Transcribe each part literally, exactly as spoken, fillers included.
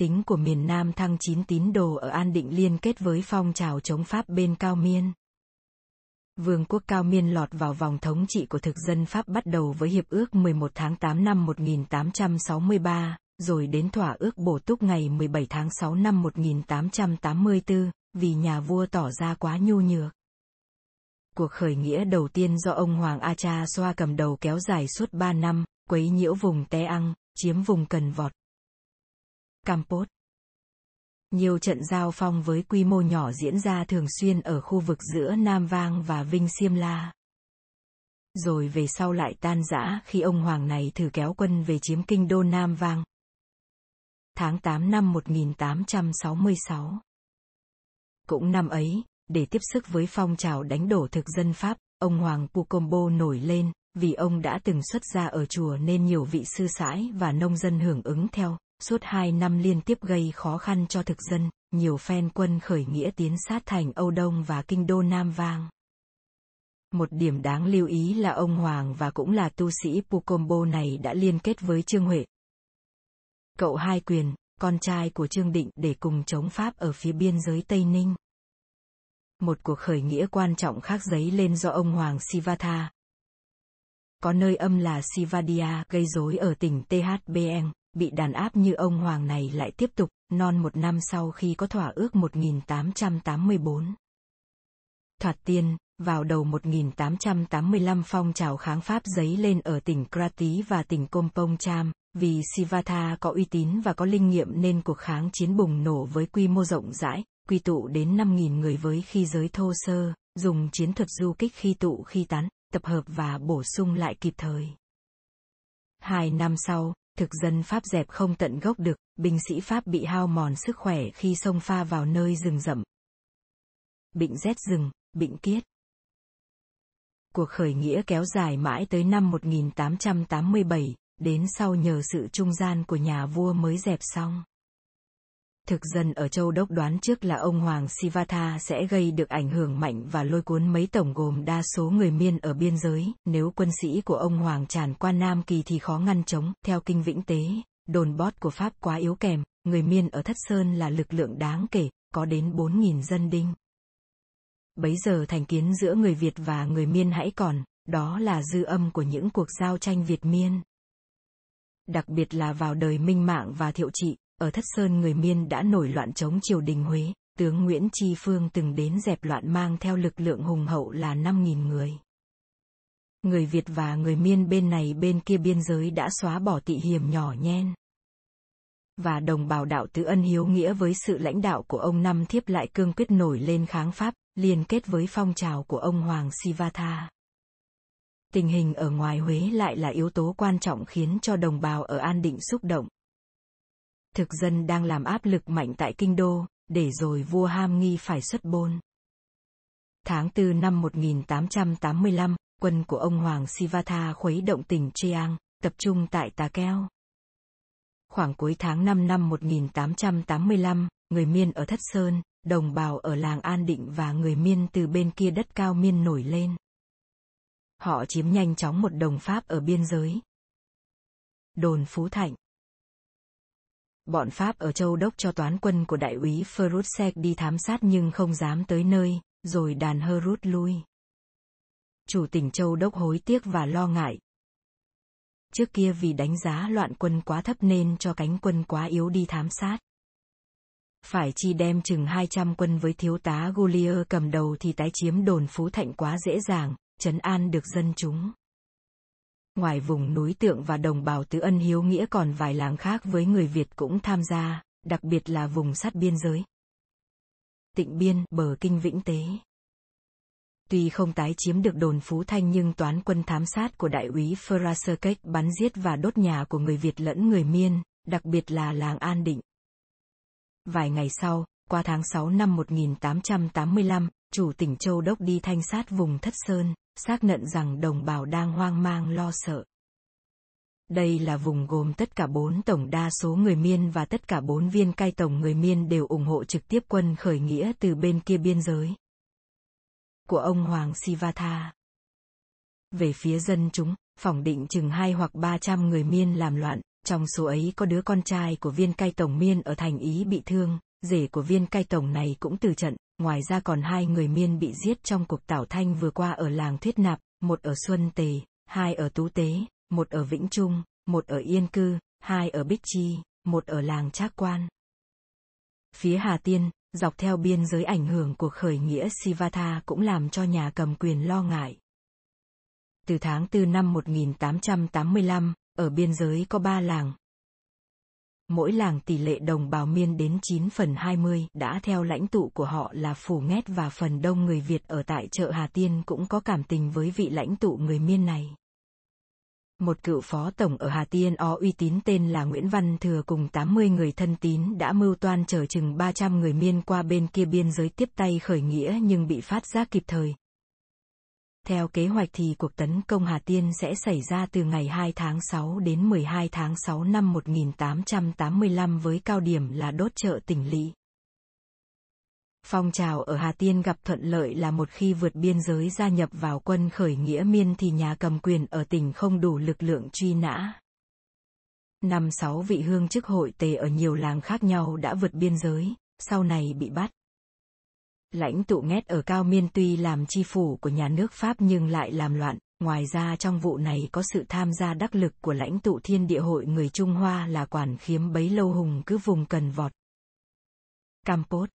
tính của miền Nam Thăng Chín tín đồ ở An Định liên kết với phong trào chống Pháp bên Cao Miên. Vương quốc Cao Miên lọt vào vòng thống trị của thực dân Pháp bắt đầu với Hiệp ước mười một tháng tám năm một nghìn tám trăm sáu mươi ba, rồi đến Thỏa ước Bổ Túc ngày mười bảy tháng sáu năm một nghìn tám trăm tám mươi tư, vì nhà vua tỏ ra quá nhu nhược. Cuộc khởi nghĩa đầu tiên do ông Hoàng Acha Soa cầm đầu kéo dài suốt ba năm, quấy nhiễu vùng Te Ang, chiếm vùng Cần Vọt, Kampot. Nhiều trận giao phong với quy mô nhỏ diễn ra thường xuyên ở khu vực giữa Nam Vang và Vinh Xiêm La. Rồi về sau lại tan rã khi ông Hoàng này thử kéo quân về chiếm kinh đô Nam Vang. Tháng tám năm một nghìn tám trăm sáu mươi sáu. Cũng năm ấy, để tiếp sức với phong trào đánh đổ thực dân Pháp, ông Hoàng Pu Kombo nổi lên, vì ông đã từng xuất gia ở chùa nên nhiều vị sư sãi và nông dân hưởng ứng theo. Suốt hai năm liên tiếp gây khó khăn cho thực dân, nhiều phen quân khởi nghĩa tiến sát thành Âu Đông và kinh đô Nam Vang. Một điểm đáng lưu ý là ông Hoàng và cũng là tu sĩ Pu Kombo này đã liên kết với Trương Huệ, Cậu Hai Quyền, con trai của Trương Định, để cùng chống Pháp ở phía biên giới Tây Ninh. Một cuộc khởi nghĩa quan trọng khác dấy lên do ông Hoàng Sivatha, có nơi âm là Sivadia, gây rối ở tỉnh Thbn, bị đàn áp như ông Hoàng này lại tiếp tục, non một năm sau khi có Thỏa ước một nghìn tám trăm tám mươi tư. Thoạt tiên, vào đầu một nghìn tám trăm tám mươi lăm phong trào kháng Pháp dấy lên ở tỉnh Krati và tỉnh Kompong Cham, vì Sivatha có uy tín và có linh nghiệm nên cuộc kháng chiến bùng nổ với quy mô rộng rãi, quy tụ đến năm nghìn người với khí giới thô sơ, dùng chiến thuật du kích khi tụ khi tán, tập hợp và bổ sung lại kịp thời. Hai năm sau, thực dân Pháp dẹp không tận gốc được, binh sĩ Pháp bị hao mòn sức khỏe khi xông pha vào nơi rừng rậm. Bệnh rét rừng, bệnh kiết. Cuộc khởi nghĩa kéo dài mãi tới năm một nghìn tám trăm tám mươi bảy, đến sau nhờ sự trung gian của nhà vua mới dẹp xong. Thực dân ở Châu Đốc đoán trước là ông Hoàng Sivatha sẽ gây được ảnh hưởng mạnh và lôi cuốn mấy tổng gồm đa số người Miên ở biên giới, nếu quân sĩ của ông Hoàng tràn qua Nam Kỳ thì khó ngăn chống. Theo Kinh Vĩnh Tế, đồn bót của Pháp quá yếu kém, người Miên ở Thất Sơn là lực lượng đáng kể, có đến bốn nghìn dân đinh. Bấy giờ thành kiến giữa người Việt và người Miên hãy còn, đó là dư âm của những cuộc giao tranh Việt Miên. Đặc biệt là vào đời Minh Mạng và Thiệu Trị, ở Thất Sơn người Miên đã nổi loạn chống triều đình Huế, tướng Nguyễn Tri Phương từng đến dẹp loạn mang theo lực lượng hùng hậu là năm nghìn người. Người Việt và người Miên bên này bên kia biên giới đã xóa bỏ tị hiểm nhỏ nhen. Và đồng bào đạo tứ ân hiếu nghĩa với sự lãnh đạo của ông Năm Thiếp lại cương quyết nổi lên kháng Pháp, liên kết với phong trào của ông Hoàng Sivatha. Tình hình ở ngoài Huế lại là yếu tố quan trọng khiến cho đồng bào ở An Định xúc động. Thực dân đang làm áp lực mạnh tại kinh đô, để rồi vua Hàm Nghi phải xuất bôn. Tháng tư năm một nghìn tám trăm tám mươi lăm, quân của ông Hoàng Sivatha khuấy động tỉnh Chiang, tập trung tại Tà Keo. Khoảng cuối tháng năm năm một nghìn tám trăm tám mươi lăm, người Miên ở Thất Sơn, đồng bào ở làng An Định và người Miên từ bên kia đất Cao Miên nổi lên. Họ chiếm nhanh chóng một đồng Pháp ở biên giới, đồn Phú Thạnh. Bọn Pháp ở Châu Đốc cho toán quân của đại úy Ferussac đi thám sát nhưng không dám tới nơi, rồi đàn hơ rút lui. Chủ tỉnh Châu Đốc hối tiếc và lo ngại. Trước kia vì đánh giá loạn quân quá thấp nên cho cánh quân quá yếu đi thám sát. Phải chi đem chừng hai trăm quân với thiếu tá Giulio cầm đầu thì tái chiếm đồn Phú Thạnh quá dễ dàng, trấn an được dân chúng. Ngoài vùng núi Tượng và đồng bào tứ ân hiếu nghĩa còn vài làng khác với người Việt cũng tham gia, đặc biệt là vùng sát biên giới. Tịnh Biên, bờ Kinh Vĩnh Tế. Tuy không tái chiếm được đồn Phú Thanh nhưng toán quân thám sát của đại úy Ferussac bắn giết và đốt nhà của người Việt lẫn người Miên, đặc biệt là làng An Định. Vài ngày sau, qua tháng sáu năm một nghìn tám trăm tám mươi lăm, chủ tỉnh Châu Đốc đi thanh sát vùng Thất Sơn, xác nhận rằng đồng bào đang hoang mang lo sợ. Đây là vùng gồm tất cả bốn tổng đa số người Miên và tất cả bốn viên cai tổng người Miên đều ủng hộ trực tiếp quân khởi nghĩa từ bên kia biên giới của ông Hoàng Sivatha. Về phía dân chúng, phỏng định chừng hai hoặc ba trăm người Miên làm loạn, Trong số ấy có đứa con trai của viên cai tổng Miên ở thành Ý bị thương, rể của viên cai tổng này cũng từ trận, ngoài ra còn hai người Miên bị giết trong cuộc tảo thanh vừa qua ở làng Thuyết Nạp, một ở Xuân Tề, hai ở Tú Tế, một ở Vĩnh Trung, một ở Yên Cư, hai ở Bích Chi, một ở làng Trác Quan. Phía Hà Tiên, dọc theo biên giới ảnh hưởng của khởi nghĩa Sivatha cũng làm cho nhà cầm quyền lo ngại. Từ tháng tư năm một nghìn tám trăm tám mươi lăm, ở biên giới có ba làng. Mỗi làng tỷ lệ đồng bào Miên đến chín phần hai mươi đã theo lãnh tụ của họ là Phù Nghét, và phần đông người Việt ở tại chợ Hà Tiên cũng có cảm tình với vị lãnh tụ người Miên này. Một cựu phó tổng ở Hà Tiên o uy tín tên là Nguyễn Văn Thừa cùng tám mươi người thân tín đã mưu toan chở chừng ba trăm người Miên qua bên kia biên giới tiếp tay khởi nghĩa, nhưng bị phát giác kịp thời. Theo kế hoạch thì cuộc tấn công Hà Tiên sẽ xảy ra từ ngày hai tháng sáu đến mười hai tháng sáu năm một nghìn tám trăm tám mươi lăm với cao điểm là đốt chợ Tỉnh Lỵ. Phong trào ở Hà Tiên gặp thuận lợi là một khi vượt biên giới gia nhập vào quân khởi nghĩa Miên thì nhà cầm quyền ở tỉnh không đủ lực lượng truy nã. Năm sáu vị hương chức hội tề ở nhiều làng khác nhau đã vượt biên giới, sau này bị bắt. Lãnh tụ Nghét ở Cao Miên tuy làm chi phủ của nhà nước Pháp nhưng lại làm loạn, ngoài ra trong vụ này có sự tham gia đắc lực của lãnh tụ Thiên Địa Hội người Trung Hoa là Quản Khiếm Bấy Lâu Hùng cứ vùng Cần Vọt. Campos.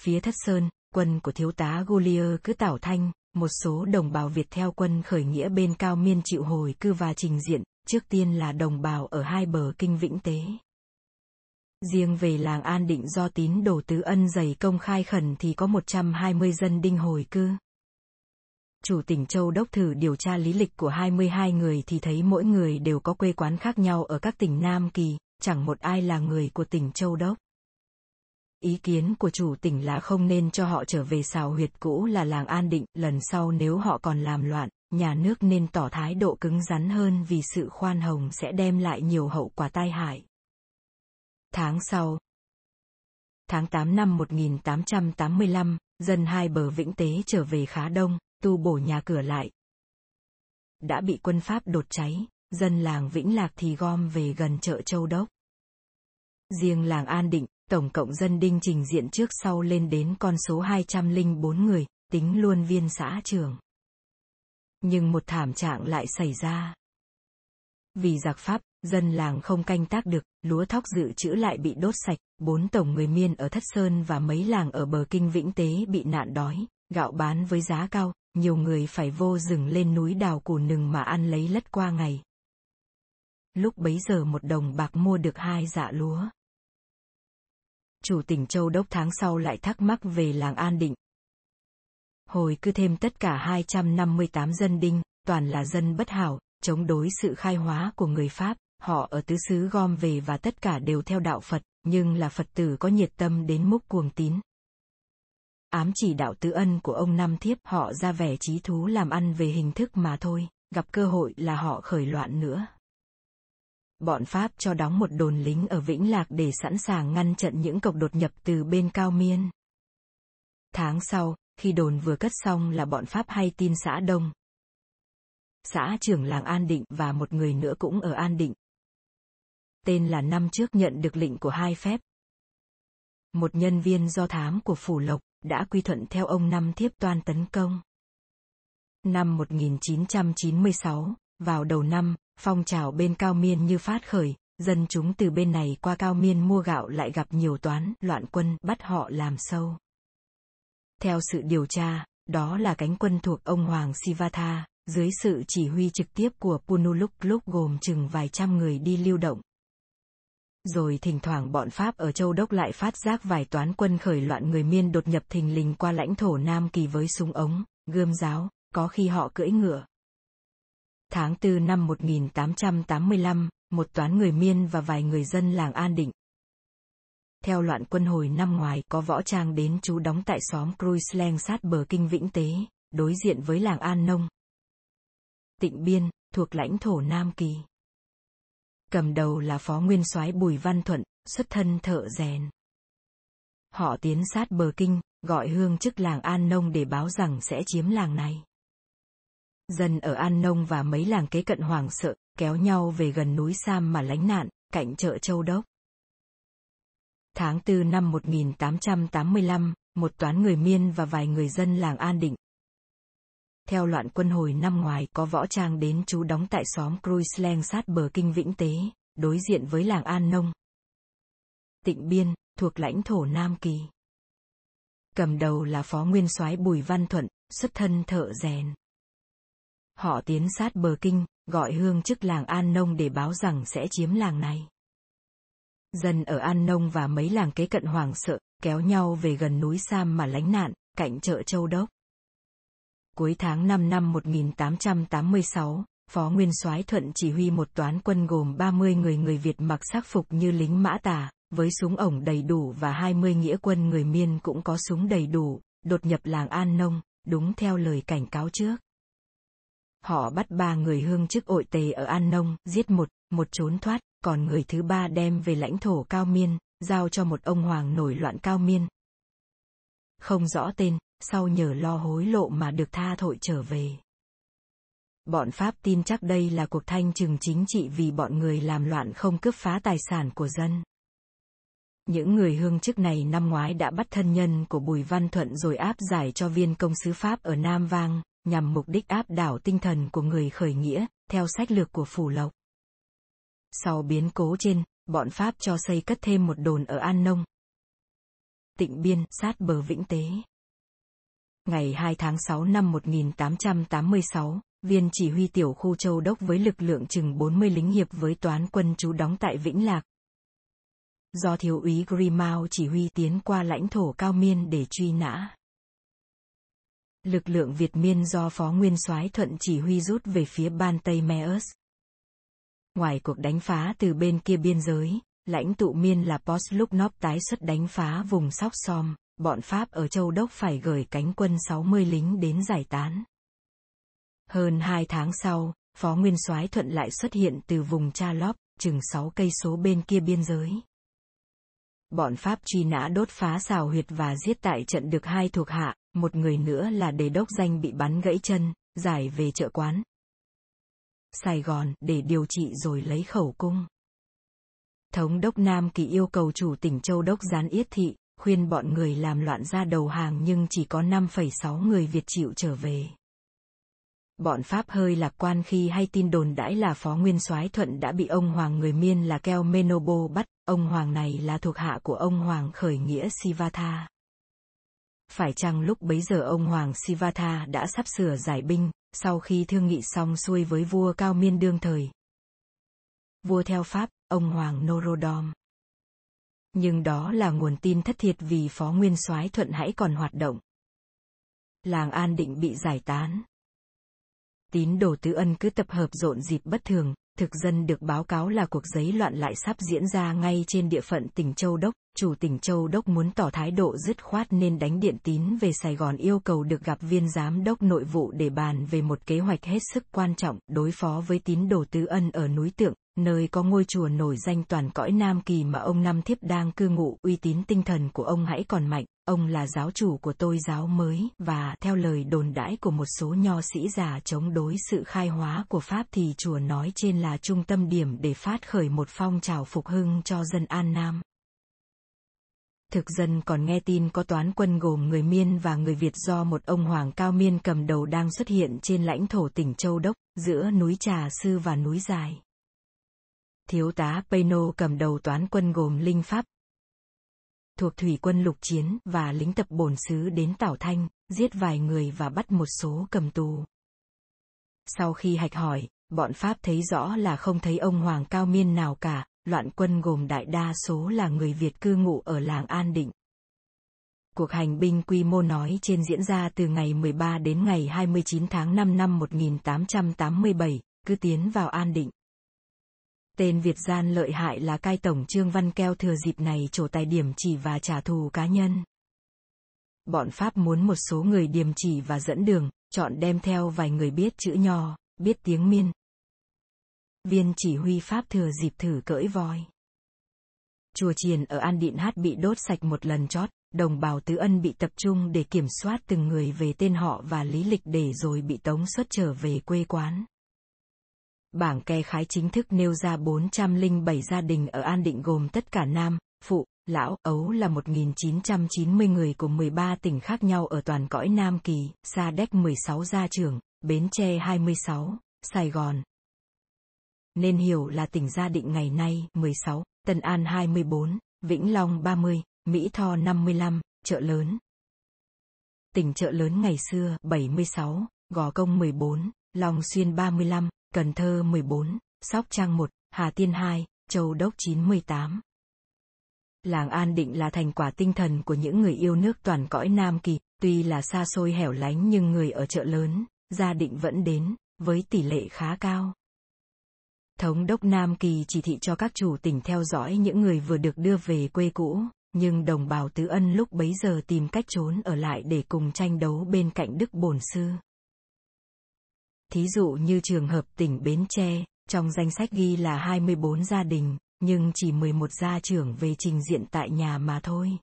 Phía Thất Sơn, quân của thiếu tá Giulio cứ tảo thanh, một số đồng bào Việt theo quân khởi nghĩa bên Cao Miên chịu hồi cư và trình diện, trước tiên là đồng bào ở hai bờ kinh Vĩnh Tế. Riêng về làng An Định do tín đồ Tứ Ân dày công khai khẩn thì có một trăm hai mươi dân đinh hồi cư. Chủ tỉnh Châu Đốc thử điều tra lý lịch của hai mươi hai người thì thấy mỗi người đều có quê quán khác nhau ở các tỉnh Nam Kỳ, chẳng một ai là người của tỉnh Châu Đốc. Ý kiến của chủ tỉnh là không nên cho họ trở về xào huyệt cũ là làng An Định, lần sau nếu họ còn làm loạn, nhà nước nên tỏ thái độ cứng rắn hơn vì sự khoan hồng sẽ đem lại nhiều hậu quả tai hại. Tháng sau, tháng tám năm một nghìn tám trăm tám mươi lăm, dân hai bờ Vĩnh Tế trở về khá đông, tu bổ nhà cửa lại. Đã bị quân Pháp đốt cháy, dân làng Vĩnh Lạc thì gom về gần chợ Châu Đốc. Riêng làng An Định, tổng cộng dân đinh trình diện trước sau lên đến con số hai trăm lẻ bốn người, tính luôn viên xã trưởng. Nhưng một thảm trạng lại xảy ra. Vì giặc Pháp, dân làng không canh tác được, lúa thóc dự trữ lại bị đốt sạch, bốn tổng người Miên ở Thất Sơn và mấy làng ở bờ kinh Vĩnh Tế bị nạn đói, gạo bán với giá cao, nhiều người phải vô rừng lên núi đào củ nừng mà ăn lấy lất qua ngày. Lúc bấy giờ một đồng bạc mua được hai dạ lúa. Chủ tỉnh Châu Đốc tháng sau lại thắc mắc về làng An Định. Hồi cứ thêm tất cả hai trăm năm mươi tám dân đinh, toàn là dân bất hảo, chống đối sự khai hóa của người Pháp, họ ở tứ xứ gom về và tất cả đều theo đạo Phật, nhưng là Phật tử có nhiệt tâm đến mức cuồng tín. Ám chỉ đạo Tứ Ân của ông Năm Thiếp, họ ra vẻ trí thú làm ăn về hình thức mà thôi, gặp cơ hội là họ khởi loạn nữa. Bọn Pháp cho đóng một đồn lính ở Vĩnh Lạc để sẵn sàng ngăn chặn những cuộc đột nhập từ bên Cao Miên. Tháng sau, khi đồn vừa cất xong là bọn Pháp hay tin xã Đông, xã trưởng làng An Định và một người nữa cũng ở An Định, tên là Năm Trước, nhận được lệnh của hai phép. Một nhân viên do thám của Phủ Lộc đã quy thuận theo ông Năm Thiếp toan tấn công. Năm một nghìn chín trăm chín mươi sáu, vào đầu năm, phong trào bên Cao Miên như phát khởi, dân chúng từ bên này qua Cao Miên mua gạo lại gặp nhiều toán loạn quân bắt họ làm sâu. Theo sự điều tra, đó là cánh quân thuộc ông Hoàng Sivatha, dưới sự chỉ huy trực tiếp của Pu Nuluk Luk gồm chừng vài trăm người đi lưu động. Rồi thỉnh thoảng bọn Pháp ở Châu Đốc lại phát giác vài toán quân khởi loạn người Miên đột nhập thình lình qua lãnh thổ Nam Kỳ với súng ống, gươm giáo, có khi họ cưỡi ngựa. Tháng tư năm một nghìn tám trăm tám mươi lăm, một toán người Miên và vài người dân làng An Định, theo loạn quân hồi năm ngoài có võ trang đến trú đóng tại xóm Cruisland sát bờ kinh Vĩnh Tế, đối diện với làng An Nông, Tịnh Biên, thuộc lãnh thổ Nam Kỳ. Cầm đầu là phó nguyên soái Bùi Văn Thuận, xuất thân thợ rèn. Họ tiến sát bờ kinh, gọi hương chức làng An Nông để báo rằng sẽ chiếm làng này. Dân ở An Nông và mấy làng kế cận hoảng sợ, kéo nhau về gần núi Sam mà lánh nạn, cạnh chợ Châu Đốc. Tháng tư năm một nghìn tám trăm tám mươi lăm, một toán người Miên và vài người dân làng An Định, theo loạn quân hồi năm ngoài có võ trang đến trú đóng tại xóm Cruisland sát bờ Kinh Vĩnh Tế, đối diện với làng An Nông, Tịnh Biên, thuộc lãnh thổ Nam Kỳ. Cầm đầu là phó nguyên soái Bùi Văn Thuận, xuất thân thợ rèn. Họ tiến sát bờ Kinh, gọi hương chức làng An Nông để báo rằng sẽ chiếm làng này. Dân ở An Nông và mấy làng kế cận hoảng sợ, kéo nhau về gần núi Sam mà lánh nạn, cạnh chợ Châu Đốc. Cuối tháng năm năm một nghìn tám trăm tám mươi sáu, phó nguyên soái Thuận chỉ huy một toán quân gồm ba mươi người người Việt mặc sắc phục như lính Mã Tà, với súng ổng đầy đủ và hai mươi nghĩa quân người Miên cũng có súng đầy đủ, đột nhập làng An Nông, đúng theo lời cảnh cáo trước. Họ bắt ba người hương chức ội tề ở An Nông, giết một, một trốn thoát, còn người thứ ba đem về lãnh thổ Cao Miên, giao cho một ông hoàng nổi loạn Cao Miên, không rõ tên, sau nhờ lo hối lộ mà được tha tội trở về. Bọn Pháp tin chắc đây là cuộc thanh trừng chính trị vì bọn người làm loạn không cướp phá tài sản của dân. Những người hương chức này năm ngoái đã bắt thân nhân của Bùi Văn Thuận rồi áp giải cho viên công sứ Pháp ở Nam Vang, nhằm mục đích áp đảo tinh thần của người khởi nghĩa, theo sách lược của Phù Lộc. Sau biến cố trên, bọn Pháp cho xây cất thêm một đồn ở An Nông, Tịnh Biên, sát bờ Vĩnh Tế. Ngày hai tháng sáu năm một nghìn tám trăm tám mươi sáu, viên chỉ huy tiểu khu Châu Đốc với lực lượng chừng bốn mươi lính hiệp với toán quân trú đóng tại Vĩnh Lạc, do thiếu úy Grimao chỉ huy tiến qua lãnh thổ Cao Miên để truy nã. Lực lượng Việt Miên do phó nguyên soái Thuận chỉ huy rút về phía Ban Tây Meus. Ngoài cuộc đánh phá từ bên kia biên giới, lãnh tụ Miên là Posluknov tái xuất đánh phá vùng Sóc Som, bọn Pháp ở Châu Đốc phải gửi cánh quân sáu mươi lính đến giải tán. Hơn hai tháng sau, phó nguyên soái Thuận lại xuất hiện từ vùng Cha Lóp, chừng sáu cây số bên kia biên giới. Bọn Pháp truy nã đốt phá xào huyệt và giết tại trận được hai thuộc hạ, một người nữa là đề đốc Danh bị bắn gãy chân, giải về chợ Quán Sài Gòn để điều trị rồi lấy khẩu cung. Thống đốc Nam Kỳ yêu cầu chủ tỉnh Châu Đốc gián Yết Thị, khuyên bọn người làm loạn ra đầu hàng nhưng chỉ có năm phẩy sáu người Việt chịu trở về. Bọn Pháp hơi lạc quan khi hay tin đồn đãi là phó nguyên soái Thuận đã bị ông hoàng người Miên là Keo Menobo bắt, ông hoàng này là thuộc hạ của ông hoàng khởi nghĩa Sivatha. Phải chăng lúc bấy giờ ông hoàng Sivatha đã sắp sửa giải binh, sau khi thương nghị xong xuôi với vua Cao Miên đương thời, vua theo Pháp, ông hoàng Norodom. Nhưng đó là nguồn tin thất thiệt vì phó nguyên soái Thuận hãy còn hoạt động. Làng An Định bị giải tán. Tín đồ Tứ Ân cứ tập hợp rộn dịp bất thường, thực dân được báo cáo là cuộc giấy loạn lại sắp diễn ra ngay trên địa phận tỉnh Châu Đốc, chủ tỉnh Châu Đốc muốn tỏ thái độ dứt khoát nên đánh điện tín về Sài Gòn yêu cầu được gặp viên giám đốc nội vụ để bàn về một kế hoạch hết sức quan trọng đối phó với tín đồ Tứ Ân ở núi Tượng, nơi có ngôi chùa nổi danh toàn cõi Nam Kỳ mà ông Năm Thiếp đang cư ngụ. Uy tín tinh thần của ông hãy còn mạnh, ông là giáo chủ của tôi giáo mới, và theo lời đồn đãi của một số nho sĩ già chống đối sự khai hóa của Pháp thì chùa nói trên là trung tâm điểm để phát khởi một phong trào phục hưng cho dân An Nam. Thực dân còn nghe tin có toán quân gồm người Miên và người Việt do một ông hoàng Cao Miên cầm đầu đang xuất hiện trên lãnh thổ tỉnh Châu Đốc, giữa núi Trà Sư và núi Dài. Thiếu tá Pê-nô cầm đầu toán quân gồm lính Pháp thuộc thủy quân lục chiến và lính tập bổn xứ đến Tảo Thanh, giết vài người và bắt một số cầm tù. Sau khi hạch hỏi, bọn Pháp thấy rõ là không thấy ông hoàng Cao Miên nào cả, loạn quân gồm đại đa số là người Việt cư ngụ ở làng An Định. Cuộc hành binh quy mô nói trên diễn ra từ ngày mười ba đến ngày hai mươi chín tháng năm năm một nghìn tám trăm tám mươi bảy, cứ tiến vào An Định. Tên Việt gian lợi hại là cai tổng Trương Văn Keo thừa dịp này trổ tài điểm chỉ và trả thù cá nhân. Bọn Pháp muốn một số người điểm chỉ và dẫn đường, chọn đem theo vài người biết chữ nho, biết tiếng Miên. Viên chỉ huy Pháp thừa dịp thử cưỡi voi. chùa chiền ở An Điện Hát bị đốt sạch một lần chót, đồng bào Tứ Ân bị tập trung để kiểm soát từng người về tên họ và lý lịch để rồi bị tống xuất trở về quê quán. Bảng kê khái chính thức nêu ra bốn trăm lẻ bảy gia đình ở An Định gồm tất cả nam, phụ, lão, ấu là một nghìn chín trăm chín mươi người của mười ba tỉnh khác nhau ở toàn cõi Nam Kỳ, Sa Đéc mười sáu gia trưởng, Bến Tre hai mươi sáu, Sài Gòn. Nên hiểu là tỉnh Gia Định ngày nay mười sáu, Tân An hai mươi bốn, Vĩnh Long ba mươi, Mỹ Tho năm mươi lăm, Chợ Lớn. Tỉnh Chợ Lớn ngày xưa bảy mươi sáu, Gò Công mười bốn, Long Xuyên ba mươi lăm, Cần Thơ mười bốn, Sóc Trăng một, Hà Tiên hai, Châu Đốc chín mươi tám. Làng An Định là thành quả tinh thần của những người yêu nước toàn cõi Nam Kỳ, tuy là xa xôi hẻo lánh nhưng người ở Chợ Lớn, Gia Định vẫn đến, với tỷ lệ khá cao. Thống đốc Nam Kỳ chỉ thị cho các chủ tỉnh theo dõi những người vừa được đưa về quê cũ, nhưng đồng bào Tứ Ân lúc bấy giờ tìm cách trốn ở lại để cùng tranh đấu bên cạnh Đức Bổn Sư. Thí dụ như trường hợp tỉnh Bến Tre, trong danh sách ghi là hai mươi bốn gia đình, nhưng chỉ mười một gia trưởng về trình diện tại nhà mà thôi.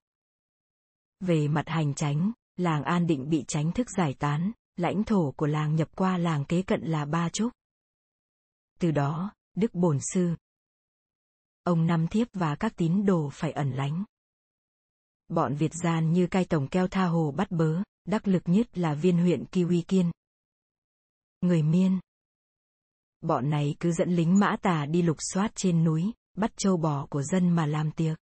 Về mặt hành chánh, làng An Định bị chánh thức giải tán, lãnh thổ của làng nhập qua làng kế cận là Ba Chúc. Từ đó, Đức Bổn Sư, ông Năm Thiếp và các tín đồ phải ẩn lánh. Bọn Việt gian như cai tổng Keo tha hồ bắt bớ, đắc lực nhất là viên huyện Ki Huy Kiên. Người Miên. Bọn này cứ dẫn lính mã tà đi lục soát trên núi, bắt trâu bò của dân mà làm tiệc.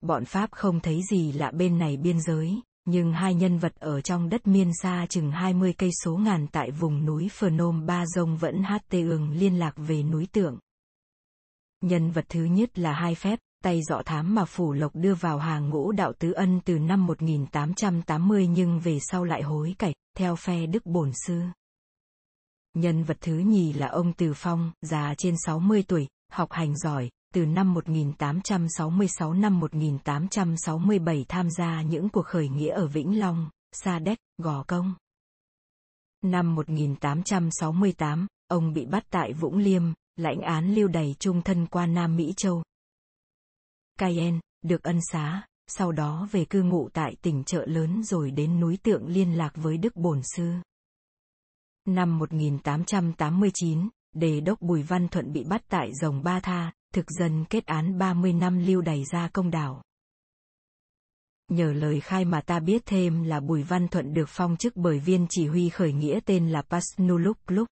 Bọn Pháp không thấy gì lạ bên này biên giới, nhưng hai nhân vật ở trong đất Miên xa chừng hai mươi cây số ngàn tại vùng núi Phnom Ba Dông vẫn hát tê ương liên lạc về núi Tượng. Nhân vật thứ nhất là Hai Phép, tay dọ thám mà Phủ Lộc đưa vào hàng ngũ đạo Tứ Ân từ năm một nghìn tám trăm tám mươi nhưng về sau lại hối cải, theo phe Đức Bổn Sư. Nhân vật thứ nhì là ông Từ Phong, già trên sáu mươi tuổi, học hành giỏi, từ năm một nghìn tám trăm sáu mươi sáu năm một nghìn tám trăm sáu mươi bảy tham gia những cuộc khởi nghĩa ở Vĩnh Long, Sa Đéc, Gò Công. Năm một nghìn tám trăm sáu mươi tám, ông bị bắt tại Vũng Liêm, lãnh án lưu đày chung thân qua Nam Mỹ Châu. Cayenne, được ân xá, sau đó về cư ngụ tại tỉnh Chợ Lớn rồi đến núi Tượng liên lạc với Đức Bổn Sư. Năm một nghìn tám trăm tám mươi chín, đề đốc Bùi Văn Thuận bị bắt tại Rồng Ba Tha, thực dân kết án ba mươi năm lưu đày ra Công Đảo. Nhờ lời khai mà ta biết thêm là Bùi Văn Thuận được phong chức bởi viên chỉ huy khởi nghĩa tên là Pu Nuluk Luk.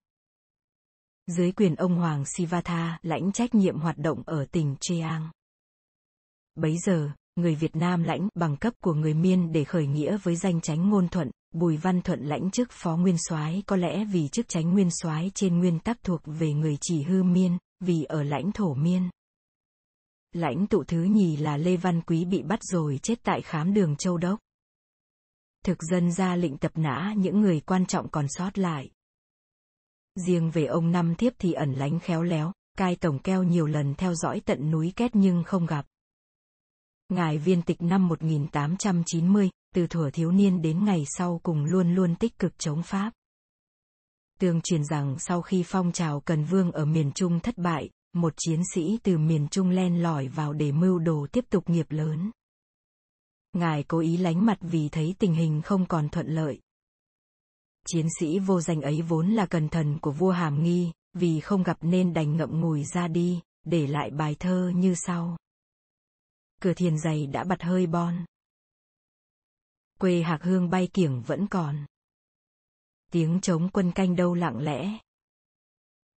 Dưới quyền ông Hoàng Sivatha lãnh trách nhiệm hoạt động ở tỉnh Chiang. Bấy giờ, người Việt Nam lãnh bằng cấp của người Miên để khởi nghĩa với danh chánh ngôn thuận. Bùi Văn Thuận lãnh chức phó nguyên soái có lẽ vì chức chánh nguyên soái trên nguyên tắc thuộc về người chỉ hư Miên, vì ở lãnh thổ Miên. Lãnh tụ thứ nhì là Lê Văn Quý bị bắt rồi chết tại khám đường Châu Đốc. Thực dân ra lệnh tập nã những người quan trọng còn sót lại. Riêng về ông Năm Thiếp thì ẩn lánh khéo léo, cai tổng Keo nhiều lần theo dõi tận núi Két nhưng không gặp. Ngài viên tịch năm một nghìn tám trăm chín mươi, từ thuở thiếu niên đến ngày sau cùng luôn luôn tích cực chống Pháp. Tương truyền rằng sau khi phong trào Cần Vương ở miền Trung thất bại, một chiến sĩ từ miền Trung len lỏi vào để mưu đồ tiếp tục nghiệp lớn. Ngài cố ý lánh mặt vì thấy tình hình không còn thuận lợi. Chiến sĩ vô danh ấy vốn là cẩn thần của vua Hàm Nghi, vì không gặp nên đành ngậm ngùi ra đi, để lại bài thơ như sau. Cửa thiền dày đã bật hơi bon. Quê hạc hương bay kiểng vẫn còn. Tiếng trống quân canh đâu lặng lẽ.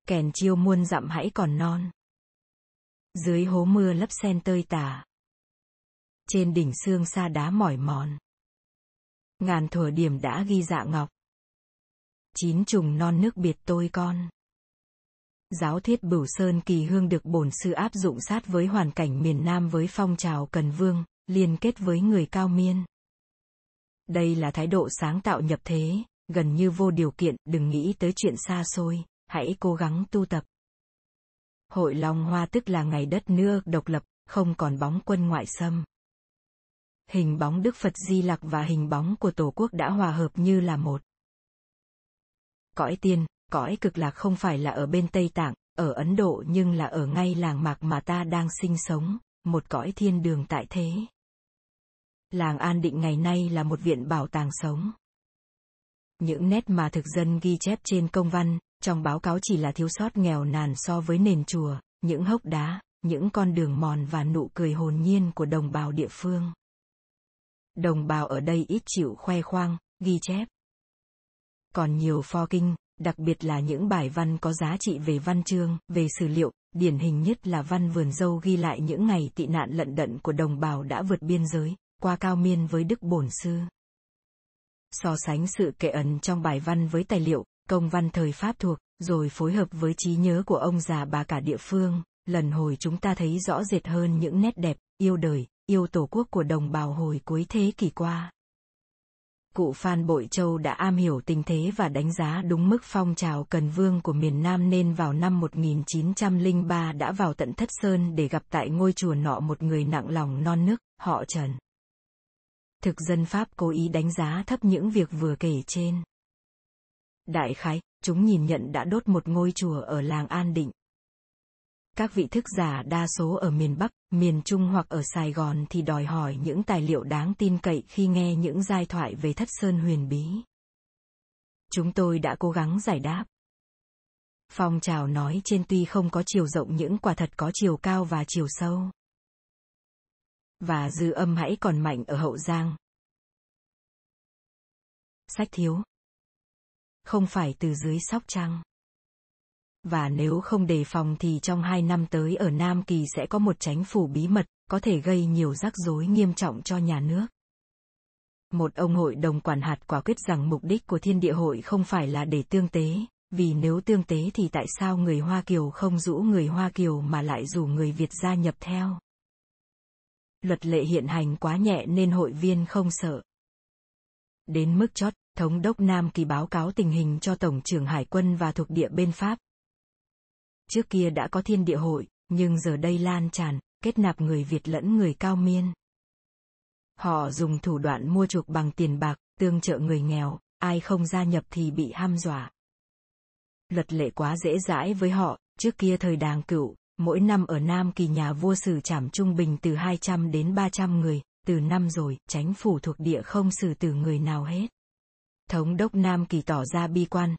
Kèn chiêu muôn dặm hãy còn non. Dưới hố mưa lấp sen tơi tả. Trên đỉnh sương sa đá mỏi mòn. Ngàn thuở điểm đã ghi dạ ngọc. Chín trùng non nước biệt tôi con. Giáo thuyết Bửu Sơn Kỳ Hương được Bổn Sư áp dụng sát với hoàn cảnh miền Nam với phong trào Cần Vương, liên kết với người Cao Miên. Đây là thái độ sáng tạo nhập thế, gần như vô điều kiện, đừng nghĩ tới chuyện xa xôi, hãy cố gắng tu tập. Hội Long Hoa tức là ngày đất nước độc lập, không còn bóng quân ngoại xâm. Hình bóng Đức Phật Di Lặc và hình bóng của Tổ quốc đã hòa hợp như là một. Cõi tiên, cõi cực lạc không phải là ở bên Tây Tạng, ở Ấn Độ nhưng là ở ngay làng mạc mà ta đang sinh sống, một cõi thiên đường tại thế. Làng An Định ngày nay là một viện bảo tàng sống. Những nét mà thực dân ghi chép trên công văn, trong báo cáo chỉ là thiếu sót nghèo nàn so với nền chùa, những hốc đá, những con đường mòn và nụ cười hồn nhiên của đồng bào địa phương. Đồng bào ở đây ít chịu khoe khoang, ghi chép. Còn nhiều pho kinh, đặc biệt là những bài văn có giá trị về văn chương, về sử liệu, điển hình nhất là văn Vườn Dâu ghi lại những ngày tị nạn lận đận của đồng bào đã vượt biên giới, qua Cao Miên với Đức Bổn Sư. So sánh sự kệ ẩn trong bài văn với tài liệu, công văn thời Pháp thuộc, rồi phối hợp với trí nhớ của ông già bà cả địa phương, lần hồi chúng ta thấy rõ rệt hơn những nét đẹp, yêu đời, yêu tổ quốc của đồng bào hồi cuối thế kỷ qua. Cụ Phan Bội Châu đã am hiểu tình thế và đánh giá đúng mức phong trào cần vương của miền Nam nên vào năm một nghìn chín trăm lẻ ba đã vào tận Thất Sơn để gặp tại ngôi chùa nọ một người nặng lòng non nước, họ Trần. Thực dân Pháp cố ý đánh giá thấp những việc vừa kể trên. Đại khái, chúng nhìn nhận đã đốt một ngôi chùa ở làng An Định. Các vị thức giả đa số ở miền Bắc, miền Trung hoặc ở Sài Gòn thì đòi hỏi những tài liệu đáng tin cậy khi nghe những giai thoại về Thất Sơn huyền bí. Chúng tôi đã cố gắng giải đáp. Phong trào nói trên tuy không có chiều rộng những quả thật có chiều cao và chiều sâu. Và dư âm hãy còn mạnh ở Hậu Giang. Sách thiếu. Không phải từ dưới Sóc Trăng. Và nếu không đề phòng thì trong hai năm tới ở Nam Kỳ sẽ có một chánh phủ bí mật, có thể gây nhiều rắc rối nghiêm trọng cho nhà nước. Một ông hội đồng quản hạt quả quyết rằng mục đích của Thiên Địa Hội không phải là để tương tế, vì nếu tương tế thì tại sao người Hoa Kiều không rũ người Hoa Kiều mà lại rủ người Việt gia nhập theo? Luật lệ hiện hành quá nhẹ nên hội viên không sợ. Đến mức chót, Thống đốc Nam Kỳ báo cáo tình hình cho Tổng trưởng Hải quân và thuộc địa bên Pháp. Trước kia đã có Thiên Địa Hội, nhưng giờ đây lan tràn, kết nạp người Việt lẫn người Cao Miên. Họ dùng thủ đoạn mua chuộc bằng tiền bạc, tương trợ người nghèo, ai không gia nhập thì bị hăm dọa. Luật lệ quá dễ dãi với họ, trước kia thời Đàng Cựu, mỗi năm ở Nam Kỳ nhà vua xử trảm trung bình từ hai trăm đến ba trăm người, từ năm rồi, chánh phủ thuộc địa không xử tử người nào hết. Thống đốc Nam Kỳ tỏ ra bi quan.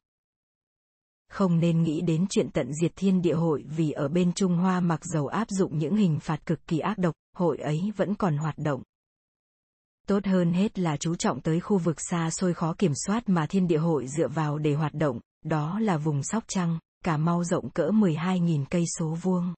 Không nên nghĩ đến chuyện tận diệt Thiên Địa Hội vì ở bên Trung Hoa mặc dầu áp dụng những hình phạt cực kỳ ác độc, hội ấy vẫn còn hoạt động. Tốt hơn hết là chú trọng tới khu vực xa xôi khó kiểm soát mà Thiên Địa Hội dựa vào để hoạt động, đó là vùng Sóc Trăng, Cà Mau rộng cỡ mười hai nghìn cây số vuông.